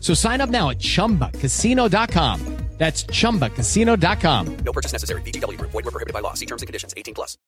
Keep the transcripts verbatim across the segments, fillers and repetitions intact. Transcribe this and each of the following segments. So sign up now at Chumba Casino dot com. That's Chumba Casino dot com. No purchase necessary. V G W Group. Void where prohibited by law. See terms and conditions. eighteen plus.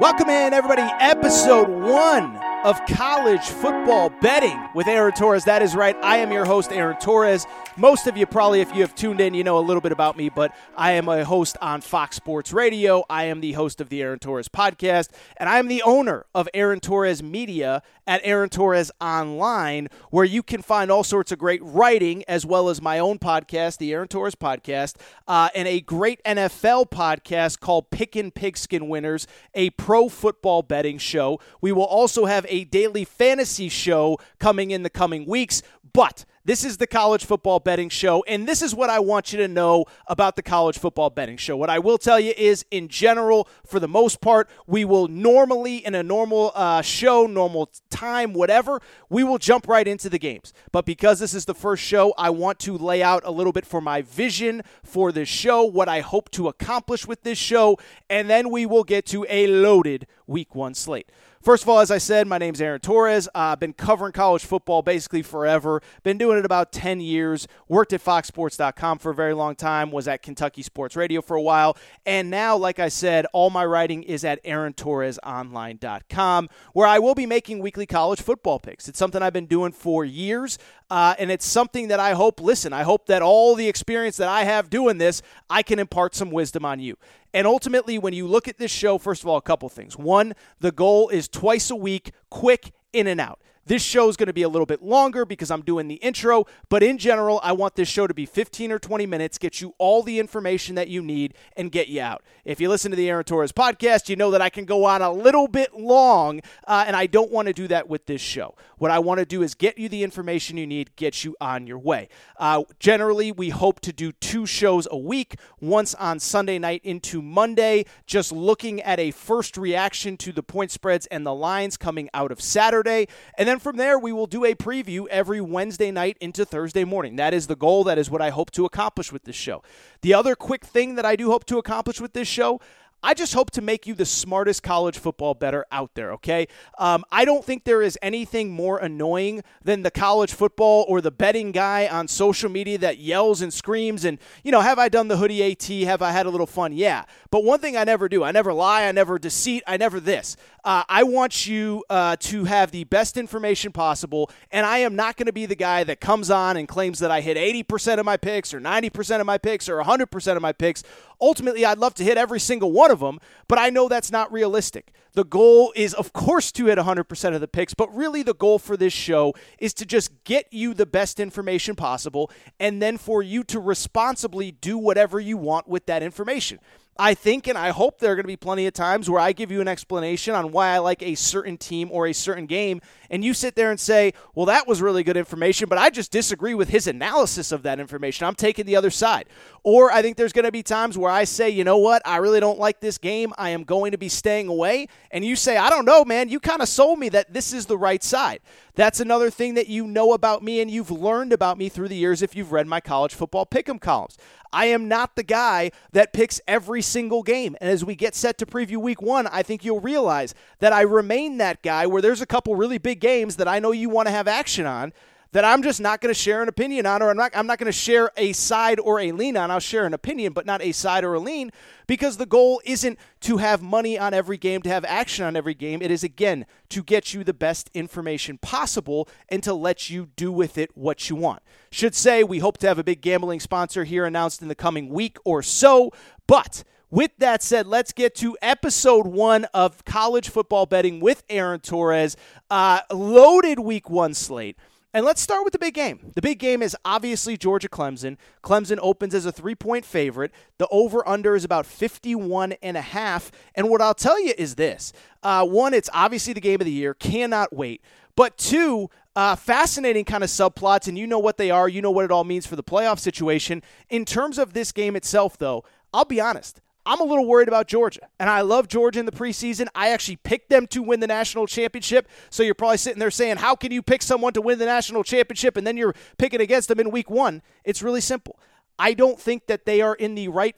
Welcome in, everybody. Episode one of College Football Betting with Aaron Torres. That is right. I am your host, Aaron Torres. Most of you probably, if you have tuned in, you know a little bit about me, but I am a host on Fox Sports Radio. I am the host of the Aaron Torres Podcast, and I am the owner of Aaron Torres Media at Aaron Torres Online, where you can find all sorts of great writing, as well as my own podcast, the Aaron Torres Podcast, uh, and a great N F L podcast called Pickin' Pigskin Winners, a pro football betting show. We will also have a daily fantasy show coming in the coming weeks, but this is the College Football Betting Show, and this is what I want you to know about the College Football Betting Show. What I will tell you is, in general, for the most part, we will normally, in a normal uh, show, normal time, whatever, we will jump right into the games. But because this is the first show, I want to lay out a little bit for my vision for this show, what I hope to accomplish with this show, and then we will get to a loaded Week one slate. First of all, as I said, my name's Aaron Torres. I've uh, been covering college football basically forever. Been doing it about ten years. Worked at Fox Sports dot com for a very long time. Was at Kentucky Sports Radio for a while. And now, like I said, all my writing is at Aaron Torres Online dot com, where I will be making weekly college football picks. It's something I've been doing for years. Uh, and it's something that I hope, listen, I hope that all the experience that I have doing this, I can impart some wisdom on you. And ultimately, when you look at this show, first of all, a couple things. One, the goal is twice a week, quick, in and out. This show is going to be a little bit longer because I'm doing the intro, but in general, I want this show to be fifteen or twenty minutes, get you all the information that you need, and get you out. If you listen to the Aaron Torres Podcast, you know that I can go on a little bit long, uh, and I don't want to do that with this show. What I want to do is get you the information you need, get you on your way. Uh, generally, we hope to do two shows a week, once on Sunday night into Monday, just looking at a first reaction to the point spreads and the lines coming out of Saturday, and then from there, we will do a preview every Wednesday night into Thursday morning. That is the goal. That is what I hope to accomplish with this show. The other quick thing that I do hope to accomplish with this show, I just hope to make you the smartest college football bettor out there, okay? Um, I don't think there is anything more annoying than the college football or the betting guy on social media that yells and screams and, you know, have I done the hoodie AT? Have I had a little fun? Yeah. But one thing I never do, I never lie, I never deceit, I never this. Uh, I want you uh, to have the best information possible, and I am not going to be the guy that comes on and claims that I hit eighty percent of my picks or ninety percent of my picks or one hundred percent of my picks. Ultimately, I'd love to hit every single one of them, but I know that's not realistic. The goal is, of course, to hit one hundred percent of the picks, but really the goal for this show is to just get you the best information possible and then for you to responsibly do whatever you want with that information. I think and I hope there are going to be plenty of times where I give you an explanation on why I like a certain team or a certain game, and you sit there and say, well, that was really good information, but I just disagree with his analysis of that information. I'm taking the other side. Or I think there's going to be times where I say, you know what, I really don't like this game. I am going to be staying away. And you say, I don't know, man, you kind of sold me that this is the right side. That's another thing that you know about me and you've learned about me through the years if you've read my college football pick'em columns. I am not the guy that picks every single game. And as we get set to preview week one, I think you'll realize that I remain that guy where there's a couple really big games that I know you want to have action on that I'm just not going to share an opinion on, or I'm not I'm not going to share a side or a lean on. I'll share an opinion, but not a side or a lean, because the goal isn't to have money on every game, to have action on every game. It is, again, to get you the best information possible and to let you do with it what you want. Should say we hope to have a big gambling sponsor here announced in the coming week or so, but with that said, let's get to episode one of College Football Betting with Aaron Torres. Uh, loaded week one slate. And let's start with the big game. The big game is obviously Georgia-Clemson. Clemson opens as a three-point favorite. The over-under is about fifty-one and a half. And what I'll tell you is this. Uh, one, it's obviously the game of the year. Cannot wait. But two, uh, fascinating kind of subplots, and you know what they are. You know what it all means for the playoff situation. In terms of this game itself, though, I'll be honest. I'm a little worried about Georgia, and I love Georgia in the preseason. I actually picked them to win the national championship, so you're probably sitting there saying, how can you pick someone to win the national championship, and then you're picking against them in week one? It's really simple. I don't think that they are in the right,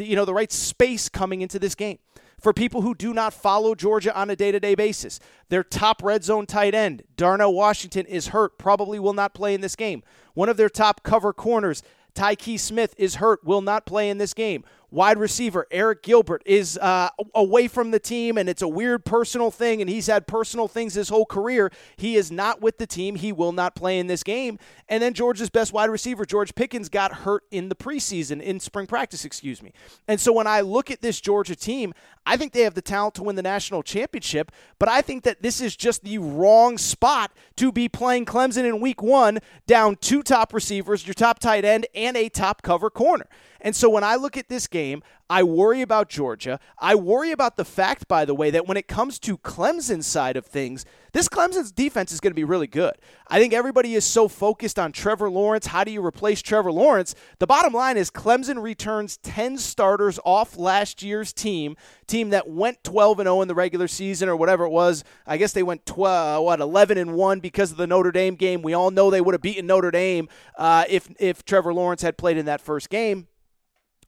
you know, the right space coming into this game. For people who do not follow Georgia on a day-to-day basis, their top red zone tight end, Darnell Washington, is hurt, probably will not play in this game. One of their top cover corners, Tykee Smith, is hurt, will not play in this game. Wide receiver Eric Gilbert is uh, away from the team, and it's a weird personal thing, and he's had personal things his whole career. He is not with the team. He will not play in this game. And then Georgia's best wide receiver, George Pickens, got hurt in the preseason, in spring practice, excuse me. And so when I look at this Georgia team, I think they have the talent to win the national championship, but I think that this is just the wrong spot to be playing Clemson in week one, down two top receivers, your top tight end, and a top cover corner. And so when I look at this game, I worry about Georgia. I worry about the fact, by the way, that when it comes to Clemson's side of things, this Clemson's defense is going to be really good. I think everybody is so focused on Trevor Lawrence. How do you replace Trevor Lawrence? The bottom line is Clemson returns ten starters off last year's team, team that went twelve and oh in the regular season or whatever it was. I guess they went twelve, what eleven and one because of the Notre Dame game. We all know they would have beaten Notre Dame uh, if if Trevor Lawrence had played in that first game.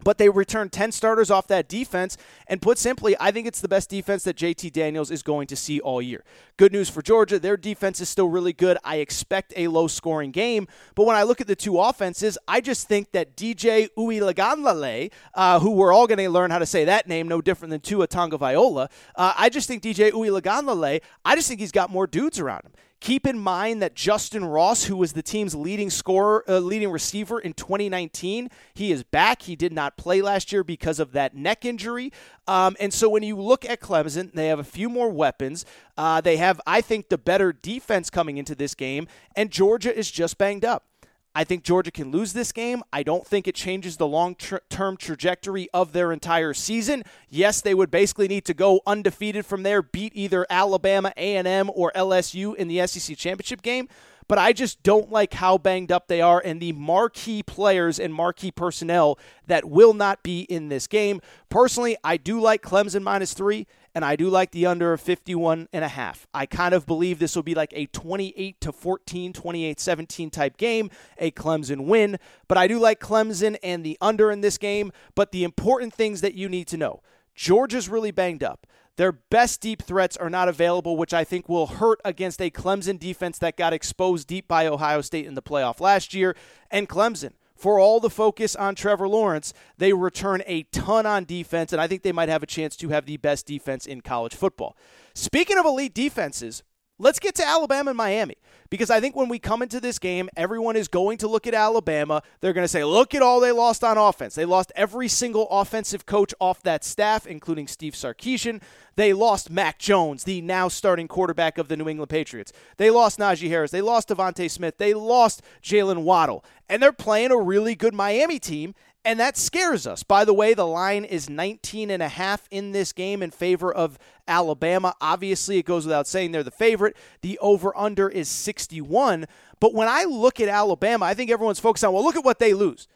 But they returned ten starters off that defense, and put simply, I think it's the best defense that J T Daniels is going to see all year. Good news for Georgia. Their defense is still really good. I expect a low-scoring game, but when I look at the two offenses, I just think that D J Uiagalelei, uh, who we're all going to learn how to say that name, no different than Tua Tonga Viola, uh, I just think D J Uiagalelei, I just think he's got more dudes around him. Keep in mind that Justin Ross, who was the team's leading scorer, uh, leading receiver in twenty nineteen, he is back. He did not play last year because of that neck injury. Um, and so when you look at Clemson, they have a few more weapons. Uh, they have, I think, the better defense coming into this game, and Georgia is just banged up. I think Georgia can lose this game. I don't think it changes the long-term trajectory of their entire season. Yes, they would basically need to go undefeated from there, beat either Alabama, A and M, or L S U in the S E C championship game. But I just don't like how banged up they are and the marquee players and marquee personnel that will not be in this game. Personally, I do like Clemson minus three. And I do like the under of fifty-one and a half. I kind of believe this will be like a twenty-eight to fourteen, twenty-eight seventeen type game, a Clemson win. But I do like Clemson and the under in this game. But the important things that you need to know: Georgia's really banged up. Their best deep threats are not available, which I think will hurt against a Clemson defense that got exposed deep by Ohio State in the playoff last year. And Clemson, for all the focus on Trevor Lawrence, they return a ton on defense, and I think they might have a chance to have the best defense in college football. Speaking of elite defenses, let's get to Alabama and Miami, because I think when we come into this game, everyone is going to look at Alabama. They're going to say, look at all they lost on offense. They lost every single offensive coach off that staff, including Steve Sarkisian. They lost Mac Jones, the now starting quarterback of the New England Patriots. They lost Najee Harris. They lost Devontae Smith. They lost Jalen Waddle. And they're playing a really good Miami team, and that scares us. By the way, the line is nineteen and a half in this game in favor of Alabama. Obviously, it goes without saying they're the favorite. The over-under is sixty-one. But when I look at Alabama, I think everyone's focused on, well, look at what they lose.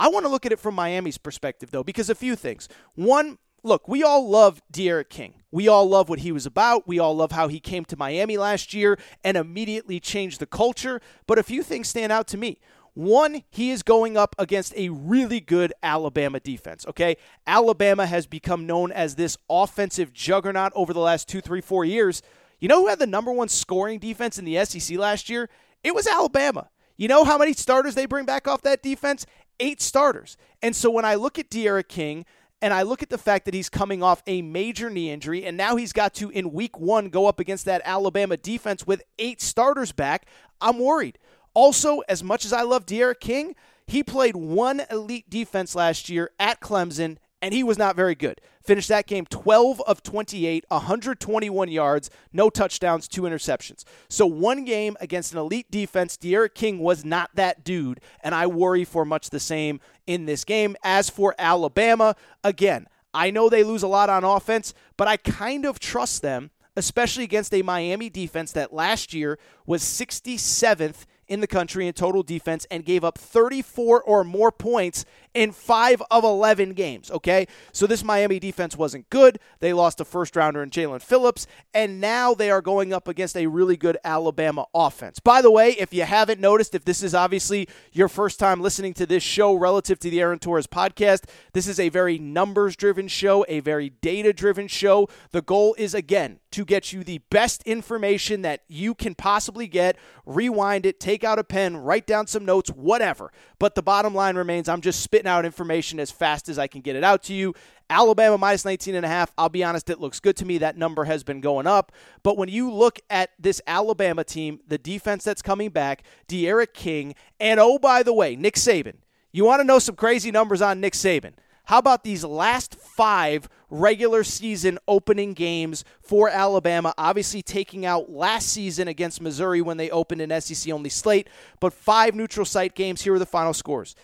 I want to look at it from Miami's perspective, though, because a few things. One, look, we all love D'Eriq King. We all love what he was about. We all love how he came to Miami last year and immediately changed the culture. But a few things stand out to me. One, he is going up against a really good Alabama defense, okay? Alabama has become known as this offensive juggernaut over the last two, three, four years. You know who had the number one scoring defense in the S E C last year? It was Alabama. You know how many starters they bring back off that defense? Eight starters. And so when I look at D'Eriq King and I look at the fact that he's coming off a major knee injury and now he's got to, in week one, go up against that Alabama defense with eight starters back, I'm worried. Also, as much as I love D'Eriq King, he played one elite defense last year at Clemson, and he was not very good. Finished that game twelve of twenty-eight, one hundred twenty-one yards, no touchdowns, two interceptions. So one game against an elite defense, D'Eriq King was not that dude, and I worry for much the same in this game. As for Alabama, again, I know they lose a lot on offense, but I kind of trust them, especially against a Miami defense that last year was sixty-seventh in the country in total defense and gave up thirty-four or more points in five of eleven games, okay? So this Miami defense wasn't good. They lost a first-rounder in Jalen Phillips, and now they are going up against a really good Alabama offense. By the way, if you haven't noticed, if this is obviously your first time listening to this show relative to the Aaron Torres podcast, this is a very numbers-driven show, a very data-driven show. The goal is, again, to get you the best information that you can possibly get. Rewind it, take out a pen, write down some notes, whatever. But the bottom line remains, I'm just spitting out information as fast as I can get it out to you. Alabama minus nineteen and a half, I'll be honest, it looks good to me. That number has been going up. But when you look at this Alabama team, the defense that's coming back, D'Eriq King, and oh, by the way, Nick Saban. You want to know some crazy numbers on Nick Saban? How about these last five regular season opening games for Alabama? Obviously taking out last season against Missouri when they opened an S E C-only slate, but five neutral site games. Here are the final scores.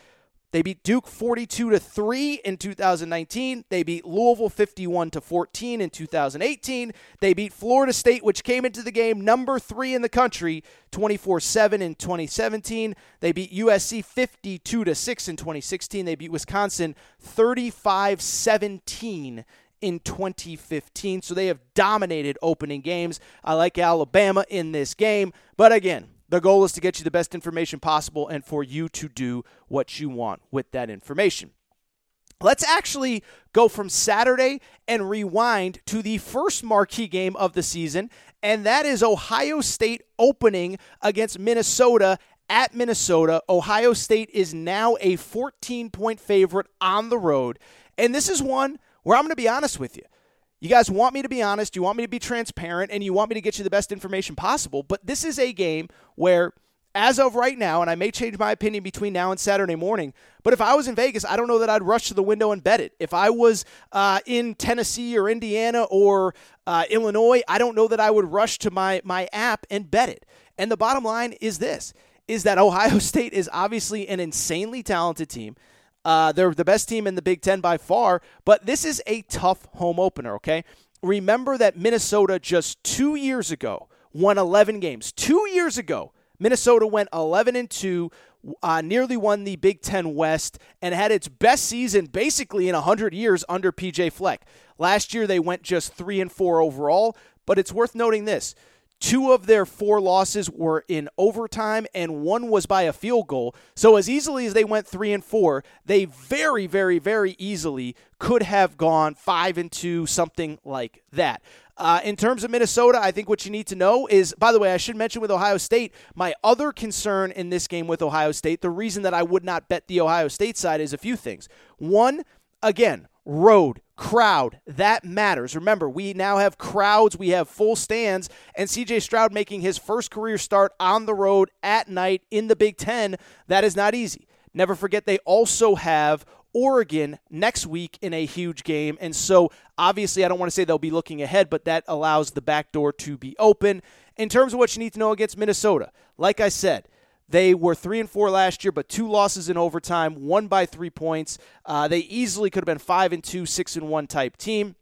They beat Duke forty-two to three in two thousand nineteen. They beat Louisville fifty-one to fourteen in two thousand eighteen. They beat Florida State, which came into the game number three in the country, twenty-four seven in twenty seventeen. They beat U S C fifty-two to six in twenty sixteen. They beat Wisconsin thirty-five seventeen in twenty fifteen. So they have dominated opening games. I like Alabama in this game, but again, the goal is to get you the best information possible and for you to do what you want with that information. Let's actually go from Saturday and rewind to the first marquee game of the season, and that is Ohio State opening against Minnesota at Minnesota. Ohio State is now a fourteen-point favorite on the road, and this is one where I'm going to be honest with you. You guys want me to be honest, you want me to be transparent, and you want me to get you the best information possible, but this is a game where, as of right now, and I may change my opinion between now and Saturday morning, but if I was in Vegas, I don't know that I'd rush to the window and bet it. If I was uh, in Tennessee or Indiana or uh, Illinois, I don't know that I would rush to my, my app and bet it. And the bottom line is this, is that Ohio State is obviously an insanely talented team. Uh, they're the best team in the Big Ten by far, but this is a tough home opener, okay? Remember that Minnesota just two years ago won eleven games. Two years ago, Minnesota went eleven and two, uh, nearly won the Big Ten West, and had its best season basically in one hundred years under P J Fleck. Last year, they went just three and four overall, but it's worth noting this. Two of their four losses were in overtime, and one was by a field goal. So as easily as they went three and four, they very, very, very easily could have gone five and two, something like that. Uh, in terms of Minnesota, I think what you need to know is, by the way, I should mention with Ohio State, my other concern in this game with Ohio State, the reason that I would not bet the Ohio State side is a few things. One, again, road, crowd, that matters. Remember, we now have crowds, we have full stands, and C J Stroud making his first career start on the road at night in the Big Ten. That is not easy. Never forget they also have Oregon next week in a huge game, and so obviously I don't want to say they'll be looking ahead, but that allows the back door to be open. In terms of what you need to know against Minnesota, like I said, they were three and four last year, but two losses in overtime, one by three points. Uh, they easily could have been five and two, six and one type team.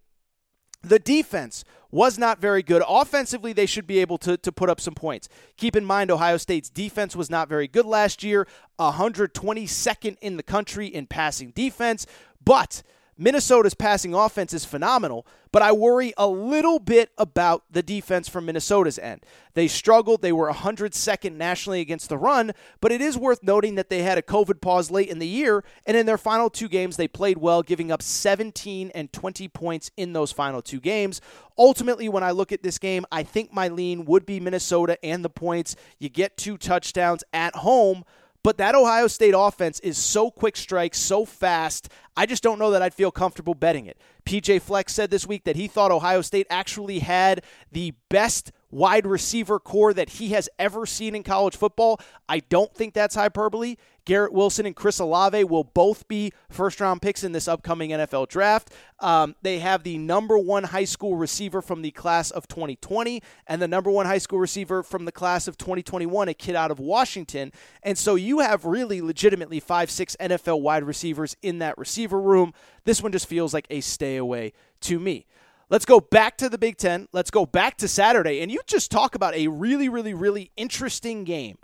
The defense was not very good. Offensively, they should be able to, to put up some points. Keep in mind, Ohio State's defense was not very good last year, one hundred twenty-second in the country in passing defense, but Minnesota's passing offense is phenomenal, but I worry a little bit about the defense from Minnesota's end. They struggled. They were one hundred second nationally against the run, but it is worth noting that they had a COVID pause late in the year, and in their final two games, they played well, giving up seventeen and twenty points in those final two games. Ultimately, when I look at this game, I think my lean would be Minnesota and the points. You get two touchdowns at home, but that Ohio State offense is so quick strike, so fast, I just don't know that I'd feel comfortable betting it. P J Fleck said this week that he thought Ohio State actually had the best wide receiver core that he has ever seen in college football. I don't think that's hyperbole. Garrett Wilson and Chris Olave will both be first-round picks in this upcoming N F L draft. Um, they have the number one high school receiver from the class of twenty twenty and the number one high school receiver from the class of twenty twenty-one, a kid out of Washington. And so you have really legitimately five, six N F L wide receivers in that receiver room. This one just feels like a stay away to me. Let's go back to the Big Ten. Let's go back to Saturday. And you just talk about a really, really, really interesting game.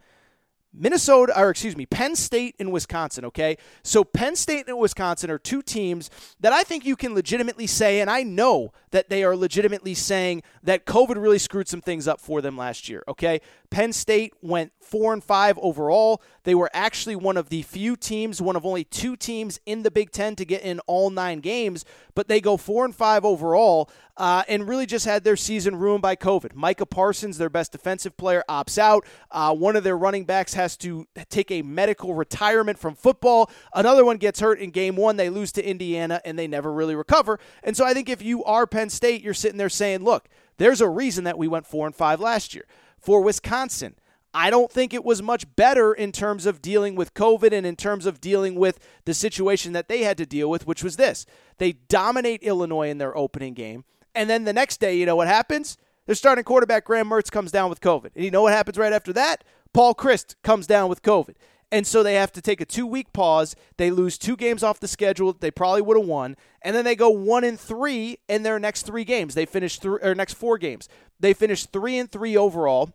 Minnesota, or excuse me, Penn State and Wisconsin, okay? So Penn State and Wisconsin are two teams that I think you can legitimately say, and I know that they are legitimately saying that COVID really screwed some things up for them last year, okay? Penn State went four and five overall. They were actually one of the few teams, one of only two teams in the Big Ten to get in all nine games, but they go four and five overall uh, and really just had their season ruined by COVID. Micah Parsons, their best defensive player, opts out. Uh, one of their running backs has to take a medical retirement from football. Another one gets hurt in game one. They lose to Indiana and they never really recover. And so I think if you are Penn State, you're sitting there saying, look, there's a reason that we went four and five last year. For Wisconsin, I don't think it was much better in terms of dealing with COVID and in terms of dealing with the situation that they had to deal with, which was this. They dominate Illinois in their opening game, and then the next day, you know what happens? Their starting quarterback, Graham Mertz, comes down with COVID. And you know what happens right after that? Paul Chryst comes down with COVID. And so they have to take a two-week pause. They lose two games off the schedule that they probably would have won, and then they go one and three in their next three games. They finish th- or next four games. They finish three and three overall,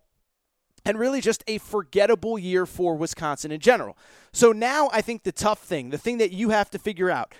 and really just a forgettable year for Wisconsin in general. So now I think the tough thing, the thing that you have to figure out,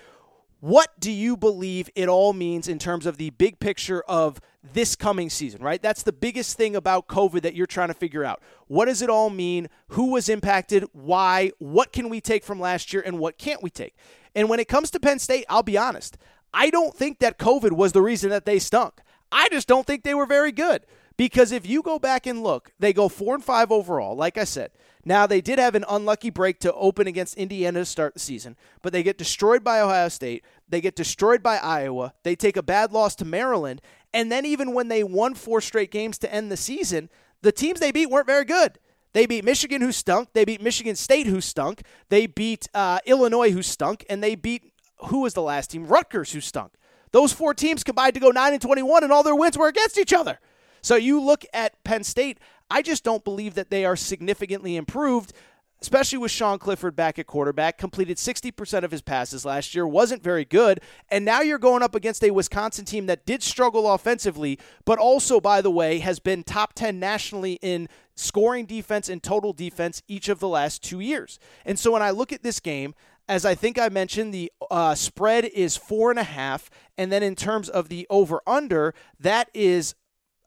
what do you believe it all means in terms of the big picture of this coming season, right? That's the biggest thing about COVID that you're trying to figure out. What does it all mean? Who was impacted? Why? What can we take from last year and what can't we take? And when it comes to Penn State, I'll be honest, I don't think that COVID was the reason that they stunk. I just don't think they were very good. Because if you go back and look, they go four and five overall, like I said. Now, they did have an unlucky break to open against Indiana to start the season, but they get destroyed by Ohio State. They get destroyed by Iowa. They take a bad loss to Maryland. And then even when they won four straight games to end the season, the teams they beat weren't very good. They beat Michigan, who stunk. They beat Michigan State, who stunk. They beat uh, Illinois, who stunk. And they beat, who was the last team? Rutgers, who stunk. Those four teams combined to go nine and twenty-one, and all their wins were against each other. So you look at Penn State, I just don't believe that they are significantly improved, especially with Sean Clifford back at quarterback, completed sixty percent of his passes last year, wasn't very good, and now you're going up against a Wisconsin team that did struggle offensively, but also, by the way, has been top ten nationally in scoring defense and total defense each of the last two years. And so when I look at this game, as I think I mentioned, the uh, spread is four and a half, and then in terms of the over-under, that is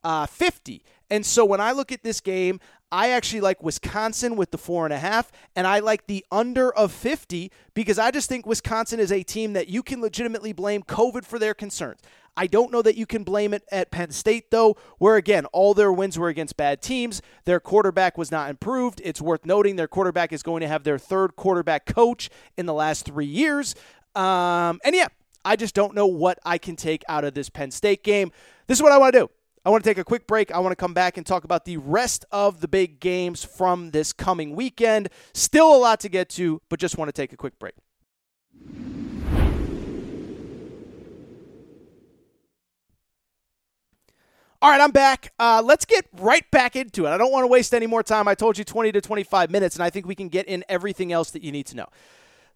Uh, fifty. And so when I look at this game, I actually like Wisconsin with the four and a half, and I like the under of fifty because I just think Wisconsin is a team that you can legitimately blame COVID for their concerns. I don't know that you can blame it at Penn State, though, where, again, all their wins were against bad teams. Their quarterback was not improved. It's worth noting their quarterback is going to have their third quarterback coach in the last three years. Um, and, yeah, I just don't know what I can take out of this Penn State game. This is what I want to do. I want to take a quick break. I want to come back and talk about the rest of the big games from this coming weekend. Still a lot to get to, but just want to take a quick break. All right, I'm back. Uh, let's get right back into it. I don't want to waste any more time. I told you twenty to twenty-five minutes, and I think we can get in everything else that you need to know.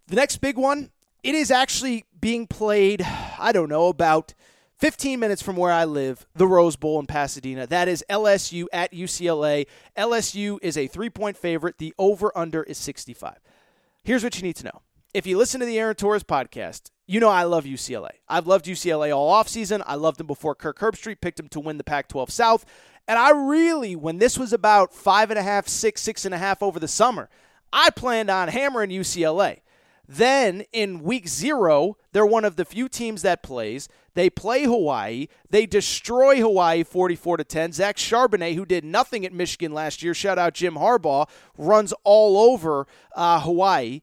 The next big one, it is actually being played, I don't know, about fifteen minutes from where I live, the Rose Bowl in Pasadena. That is L S U at U C L A. L S U is a three-point favorite. The over-under is sixty-five. Here's what you need to know. If you listen to the Aaron Torres podcast, You know I love U C L A. I've loved U C L A all offseason. I loved them before Kirk Herbstreit picked them to win the Pac twelve South. And I really, when this was about five and a half, six, six and a half over the summer, I planned on hammering U C L A. Then in week zero, they're one of the few teams that plays. They play Hawaii. They destroy Hawaii forty-four to ten. Zach Charbonnet, who did nothing at Michigan last year, shout out Jim Harbaugh, runs all over uh, Hawaii.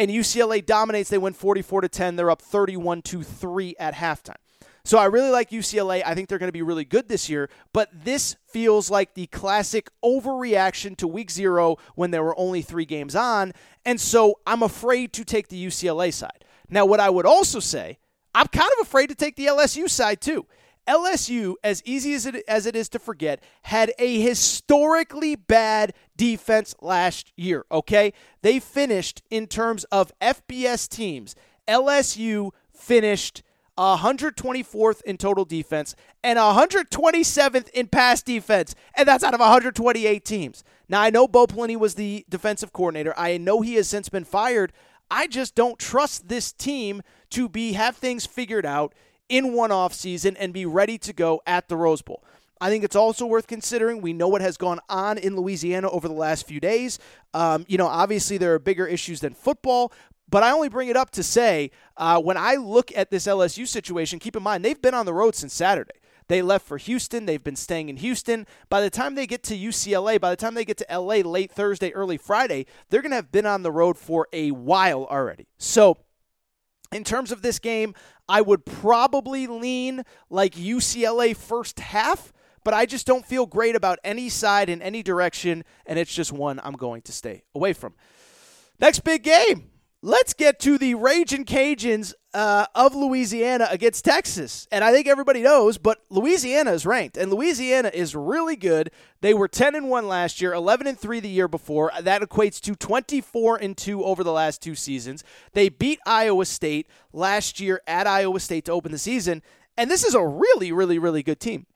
And U C L A dominates. They win forty-four to ten. They're up thirty-one to three at halftime. So I really like U C L A. I think they're going to be really good this year. But this feels like the classic overreaction to week zero when there were only three games on. And so I'm afraid to take the U C L A side. Now, what I would also say, I'm kind of afraid to take the L S U side too. L S U, as easy as it, as it is to forget, had a historically bad defense last year, okay? They finished, in terms of F B S teams, L S U finished one hundred twenty-fourth in total defense and one hundred twenty-seventh in pass defense, and that's out of one hundred twenty-eight teams. Now, I know Bo Pelini was the defensive coordinator. I know he has since been fired. I just don't trust this team to be have things figured out in one offseason and be ready to go at the Rose Bowl. I think it's also worth considering. We know what has gone on in Louisiana over the last few days. Um, you know, obviously there are bigger issues than football, but I only bring it up to say uh, when I look at this L S U situation, keep in mind they've been on the road since Saturday. They left for Houston. They've been staying in Houston. By the time they get to U C L A, by the time they get to L A late Thursday, early Friday, they're going to have been on the road for a while already. So in terms of this game, I would probably lean like U C L A first half, but I just don't feel great about any side in any direction, and it's just one I'm going to stay away from. Next big game. Let's get to the Ragin' Cajuns uh, of Louisiana against Texas. And I think everybody knows, but Louisiana is ranked, and Louisiana is really good. They were ten and one last year, eleven and three the year before. That equates to twenty-four and two over the last two seasons. They beat Iowa State last year at Iowa State to open the season, and this is a really, really, really good team.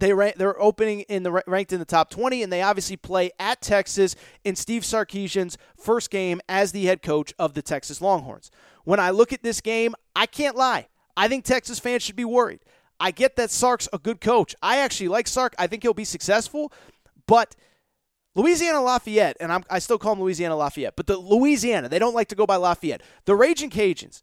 They rank, they're opening in the ranked in the top twenty, and they obviously play at Texas in Steve Sarkisian's first game as the head coach of the Texas Longhorns. When I look at this game, I can't lie. I think Texas fans should be worried. I get that Sark's a good coach. I actually like Sark. I think he'll be successful, but Louisiana Lafayette, and I'm, I still call him Louisiana Lafayette, but the Louisiana, they don't like to go by Lafayette. The Ragin' Cajuns,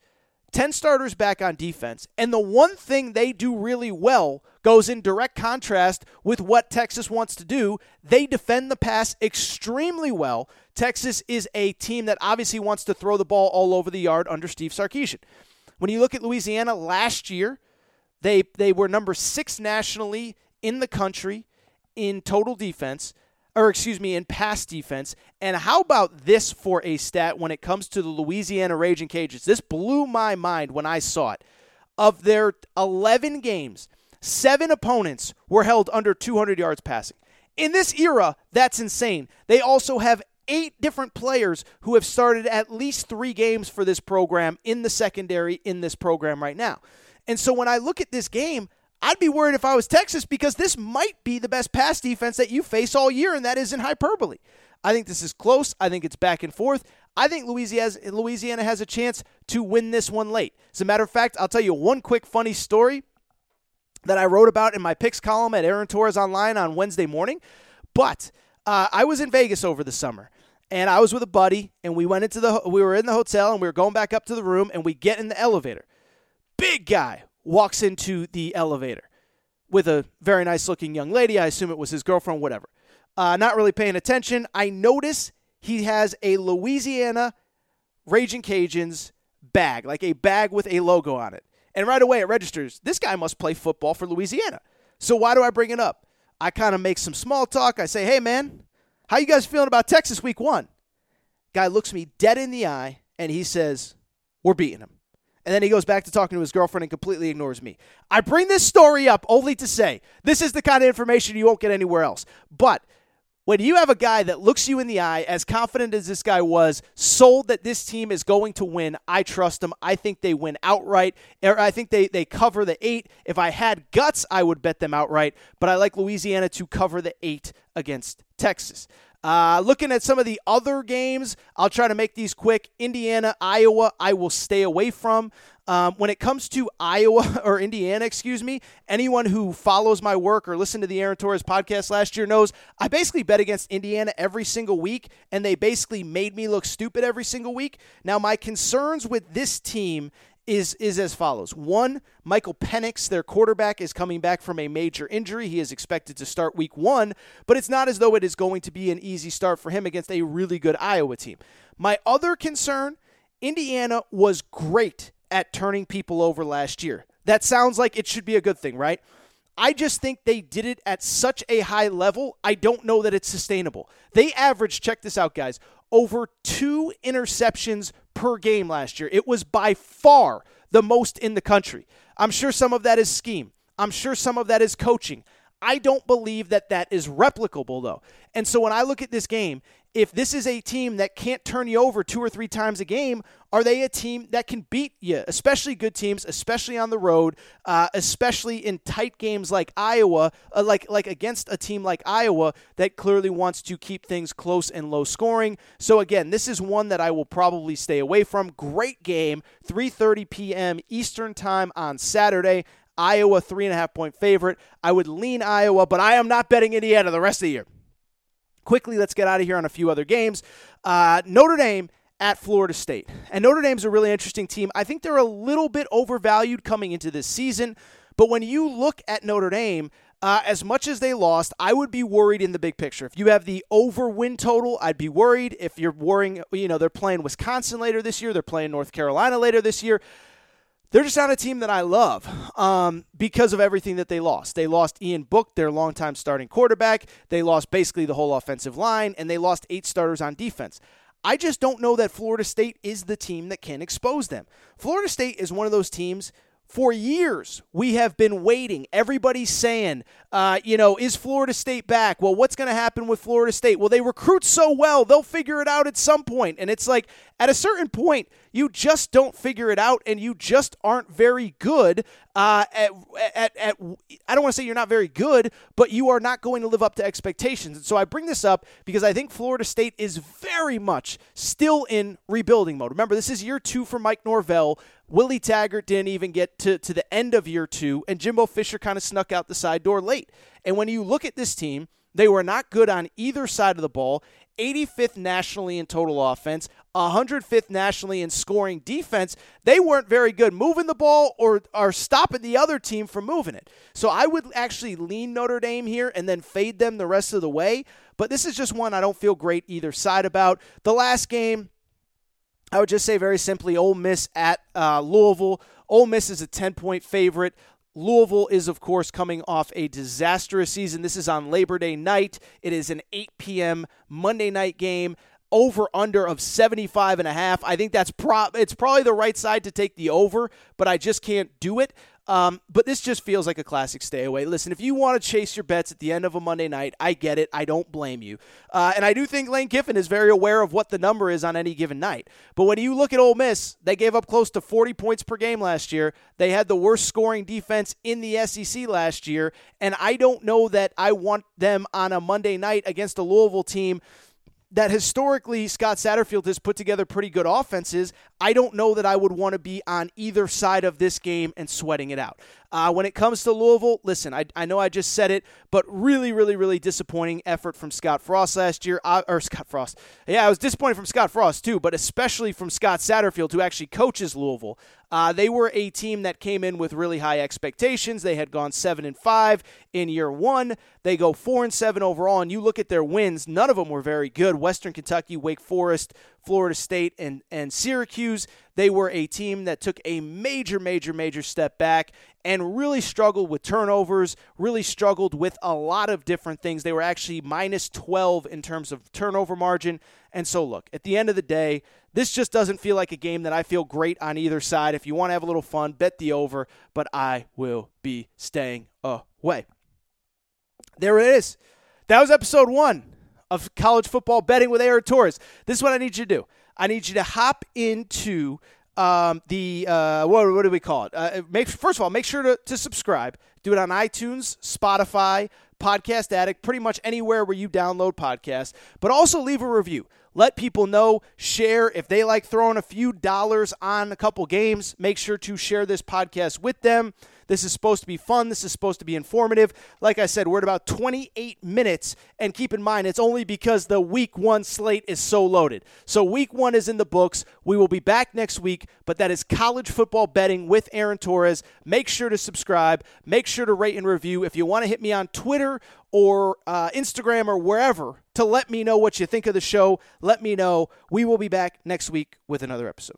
ten starters back on defense, and the one thing they do really well goes in direct contrast with what Texas wants to do. They defend the pass extremely well. Texas is a team that obviously wants to throw the ball all over the yard under Steve Sarkisian. When you look at Louisiana last year, they they were number six nationally in the country in total defense, or excuse me, in pass defense. And how about this for a stat when it comes to the Louisiana Ragin' Cajuns? This blew my mind when I saw it. Of their eleven games, seven opponents were held under two hundred yards passing. In this era, that's insane. They also have eight different players who have started at least three games for this program in the secondary in this program right now. And so when I look at this game, I'd be worried if I was Texas because this might be the best pass defense that you face all year, and that isn't hyperbole. I think this is close. I think it's back and forth. I think Louisiana has a chance to win this one late. As a matter of fact, I'll tell you one quick funny story that I wrote about in my picks column at Aaron Torres Online on Wednesday morning. But uh, I was in Vegas over the summer, and I was with a buddy, and we went into the we were in the hotel, and we were going back up to the room, and we get in the elevator. Big guy walks into the elevator with a very nice-looking young lady. I assume it was his girlfriend, whatever. Uh, not really paying attention. I notice he has a Louisiana Ragin' Cajuns bag, like a bag with a logo on it. And right away it registers, this guy must play football for Louisiana. So why do I bring it up? I kind of make some small talk. I say, hey, man, how you guys feeling about Texas week one? Guy looks me dead in the eye, and he says, we're beating him. And then he goes back to talking to his girlfriend and completely ignores me. I bring this story up only to say this is the kind of information you won't get anywhere else. But when you have a guy that looks you in the eye, as confident as this guy was, sold that this team is going to win, I trust them. I think they win outright. I think they, they cover the eight. If I had guts, I would bet them outright. But I like Louisiana to cover the eight against Texas. Uh, looking at some of the other games, I'll try to make these quick. Indiana, Iowa, I will stay away from. Um, when it comes to Iowa or Indiana, excuse me, anyone who follows my work or listened to the Aaron Torres podcast last year knows I basically bet against Indiana every single week, and they basically made me look stupid every single week. Now, my concerns with this team is is as follows. One, Michael Penix, their quarterback, is coming back from a major injury. He is expected to start week one, but it's not as though it is going to be an easy start for him against a really good Iowa team. My other concern, Indiana was great at turning people over last year. That sounds like it should be a good thing, right? I just think they did it at such a high level, I don't know that it's sustainable. They averaged, check this out, guys, over two interceptions per game last year. It was by far the most in the country. I'm sure some of that is scheme. I'm sure some of that is coaching. I don't believe that that is replicable, though. And so when I look at this game, if this is a team that can't turn you over two or three times a game, are they a team that can beat you, especially good teams, especially on the road, uh, especially in tight games like Iowa, uh, like like against a team like Iowa that clearly wants to keep things close and low scoring? So, again, this is one that I will probably stay away from. Great game, three thirty p.m. Eastern time on Saturday. Iowa, three and a half point favorite. I would lean Iowa, but I am not betting Indiana the rest of the year. Quickly, let's get out of here on a few other games. Uh, Notre Dame at Florida State. And Notre Dame's a really interesting team. I think they're a little bit overvalued coming into this season. But when you look at Notre Dame, uh, as much as they lost, I would be worried in the big picture. If you have the over win total, I'd be worried. If you're worrying, you know, they're playing Wisconsin later this year. They're playing North Carolina later this year. They're just not a team that I love um, because of everything that they lost. They lost Ian Book, their longtime starting quarterback. They lost basically the whole offensive line, and they lost eight starters on defense. I just don't know that Florida State is the team that can expose them. Florida State is one of those teams. For years, we have been waiting. Everybody's saying, uh, you know, is Florida State back? Well, what's going to happen with Florida State? Well, they recruit so well, they'll figure it out at some point. And it's like, at a certain point, you just don't figure it out, and you just aren't very good. Uh, at, at, at I don't want to say you're not very good, but you are not going to live up to expectations. And so I bring this up because I think Florida State is very much still in rebuilding mode. Remember, this is year two for Mike Norvell. Willie Taggart didn't even get to, to the end of year two, and Jimbo Fisher kind of snuck out the side door late. And when you look at this team, they were not good on either side of the ball, eighty-fifth nationally in total offense, one hundred fifth nationally in scoring defense. They weren't very good moving the ball or, or stopping the other team from moving it. So I would actually lean Notre Dame here and then fade them the rest of the way. But this is just one I don't feel great either side about. The last game, I would just say very simply, Ole Miss at uh, Louisville. Ole Miss is a ten-point favorite. Louisville is, of course, coming off a disastrous season. This is on Labor Day night. It is an eight p.m. Monday night game. Over-under of seventy-five and a half. I think that's pro- it's probably the right side to take the over, but I just can't do it. Um, but this just feels like a classic stay away. Listen, if you want to chase your bets at the end of a Monday night, I get it. I don't blame you. Uh, and I do think Lane Kiffin is very aware of what the number is on any given night. But when you look at Ole Miss, they gave up close to forty points per game last year. They had the worst scoring defense in the S E C last year. And I don't know that I want them on a Monday night against a Louisville team that historically Scott Satterfield has put together pretty good offenses. I don't know that I would want to be on either side of this game and sweating it out. Uh, when it comes to Louisville, listen, I, I know I just said it, but really, really, really disappointing effort from Scott Frost last year. Uh, or Scott Frost. Yeah, I was disappointed from Scott Frost too, but especially from Scott Satterfield, who actually coaches Louisville. Uh, they were a team that came in with really high expectations. They had gone seven and five in year one. They go four and seven overall, and you look at their wins, none of them were very good. Western Kentucky, Wake Forest, Florida State, and, and Syracuse. They were a team that took a major, major, major step back and really struggled with turnovers, really struggled with a lot of different things. They were actually minus twelve in terms of turnover margin. And so, look, at the end of the day, this just doesn't feel like a game that I feel great on either side. If you want to have a little fun, bet the over, but I will be staying away. There it is. That was episode one of College Football Betting with Aaron Torres. This is what I need you to do. I need you to hop into um, the, uh, what, what do we call it? Uh, make, first of all, make sure to, to subscribe. Do it on iTunes, Spotify, Podcast Addict, pretty much anywhere where you download podcasts. But also leave a review. Let people know, share. If they like throwing a few dollars on a couple games, make sure to share this podcast with them. This is supposed to be fun. This is supposed to be informative. Like I said, we're at about twenty-eight minutes. And keep in mind, it's only because the week one slate is so loaded. So week one is in the books. We will be back next week. But that is college football betting with Aaron Torres. Make sure to subscribe. Make sure to rate and review. If you want to hit me on Twitter or uh, Instagram or wherever to let me know what you think of the show. Let me know. We will be back next week with another episode.